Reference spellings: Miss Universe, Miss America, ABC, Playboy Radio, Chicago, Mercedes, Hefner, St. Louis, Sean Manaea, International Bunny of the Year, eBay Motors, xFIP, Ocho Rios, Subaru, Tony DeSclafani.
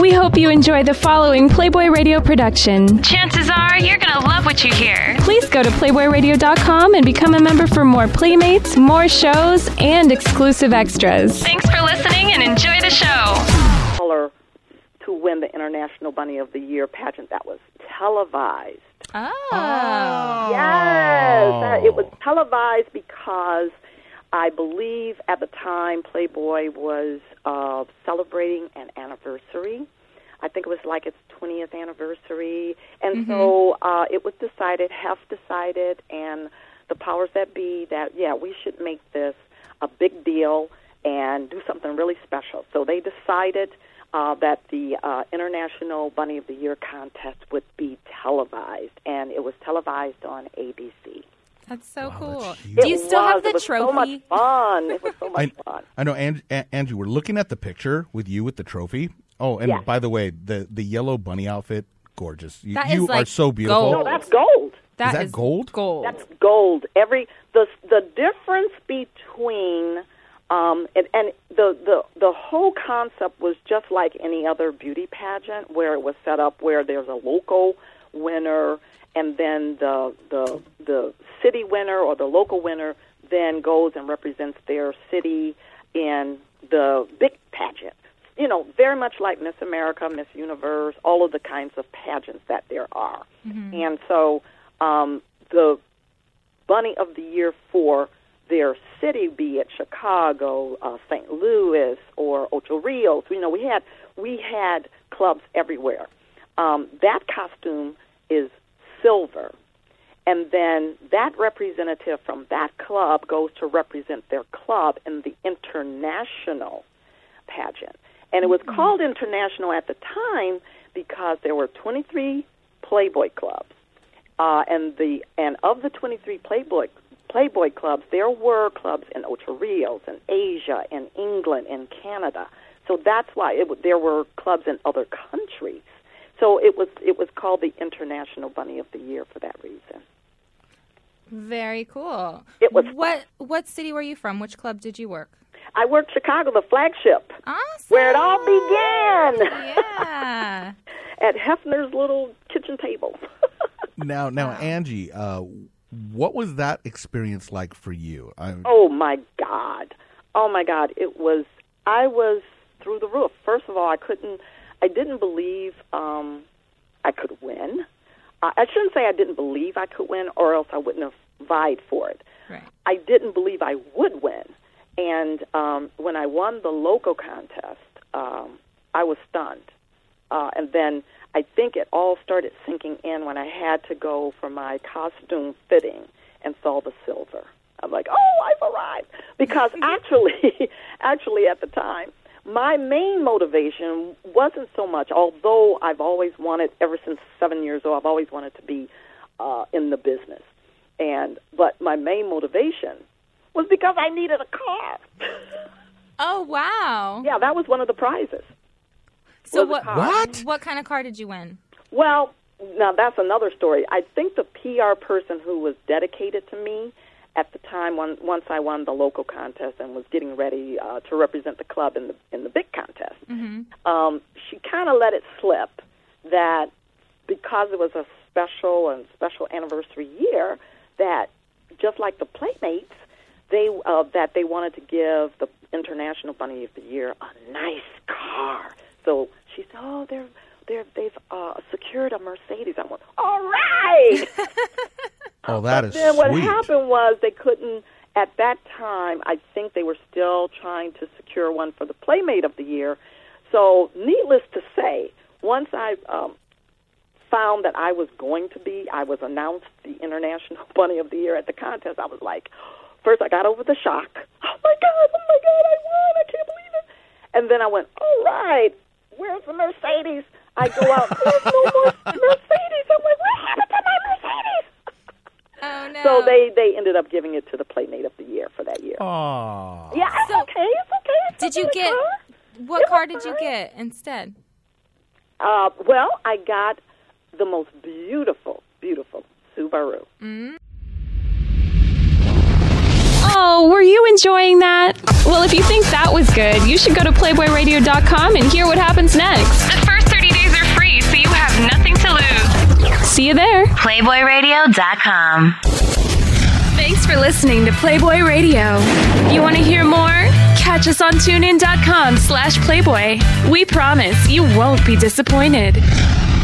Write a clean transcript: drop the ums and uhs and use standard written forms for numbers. We hope you enjoy the following Playboy Radio production. Chances are you're going to love what you hear. Please go to playboyradio.com and become a member for more Playmates, more shows, and exclusive extras. Thanks for listening and enjoy the show. To win the International Bunny of the Year pageant that was televised. Oh. Yes. It was televised because I believe at the time Playboy was celebrating an anniversary. I think it was like its 20th anniversary. And so it was decided, Hef decided, and the powers that be that, yeah, we should make this a big deal and do something really special. So they decided that the International Bunny of the Year contest would be televised, and it was televised on ABC. That's so cool. Do you still have the trophy? It was so much fun. It was so much fun. I know, Andrew, we're looking at the picture with the trophy. Oh, and by the way, the yellow bunny outfit, gorgeous. You are so beautiful. Gold. No, that's gold. Is that gold? Gold. That's gold. The difference between... and the whole concept was just like any other beauty pageant where it was set up where there's a local winner and then the city winner or the local winner then goes and represents their city in the big pageant. You know, very much like Miss America, Miss Universe, all of the kinds of pageants that there are. Mm-hmm. And so the Bunny of the Year for their city, be it Chicago, St. Louis, or Ocho Rios. You know, we had clubs everywhere. That costume is silver. And then that representative from that club goes to represent their club in the international pageant. And it was called international at the time because there were 23 Playboy clubs. And of the 23 Playboy clubs, there were clubs in Ocho Rios, in Asia, in England, in Canada. So that's why there were clubs in other countries. So it was called the International Bunny of the Year for that reason. Very cool. It was what city were you from? Which club did you work? I worked Chicago, the flagship. Awesome. Where it all began. Yeah. At Hefner's little kitchen table. Now, Angie, what was that experience like for you? Oh, my God. I was through the roof. First of all, I didn't believe I could win. I shouldn't say I didn't believe I could win or else I wouldn't have vied for it. Right. I didn't believe I would win. And when I won the local contest, I was stunned. And then I think it all started sinking in when I had to go for my costume fitting and saw the silver. I'm like, oh, I've arrived. Because actually at the time, my main motivation wasn't so much, although I've always wanted, ever since 7 years old, I've always wanted to be in the business. But my main motivation was because I needed a car. Oh, wow. Yeah, that was one of the prizes. So what kind of car did you win? Well, now that's another story. I think the PR person who was dedicated to me at the time, once I won the local contest and was getting ready to represent the club in the big contest, she kind of let it slip that because it was a special anniversary year, that just like the Playmates, they wanted to give the International Bunny of the Year a nice car. So she said, oh, they've secured a Mercedes. I went, all right. Oh, that is sweet. Then what happened was they couldn't, at that time, I think they were still trying to secure one for the Playmate of the Year. So needless to say, once I found that I was announced the International Bunny of the Year at the contest, I was like, first I got over the shock. Oh, my God, I won. I can't believe it. And then I went, all right. Where's the Mercedes? I go out, there's no more Mercedes. I'm like, what happened to my Mercedes? Oh, no. So they ended up giving it to the Playmate of the Year for that year. Oh. Yeah, it's okay. What car did you get instead? Well, I got the most beautiful, beautiful Subaru. Mm-hmm. Oh, were you enjoying that? Well, if you think that was good, you should go to playboyradio.com and hear what happens next. you there. Playboyradio.com. Thanks for listening to Playboy Radio. You want to hear more? Catch us on tunein.com/Playboy. We promise you won't be disappointed.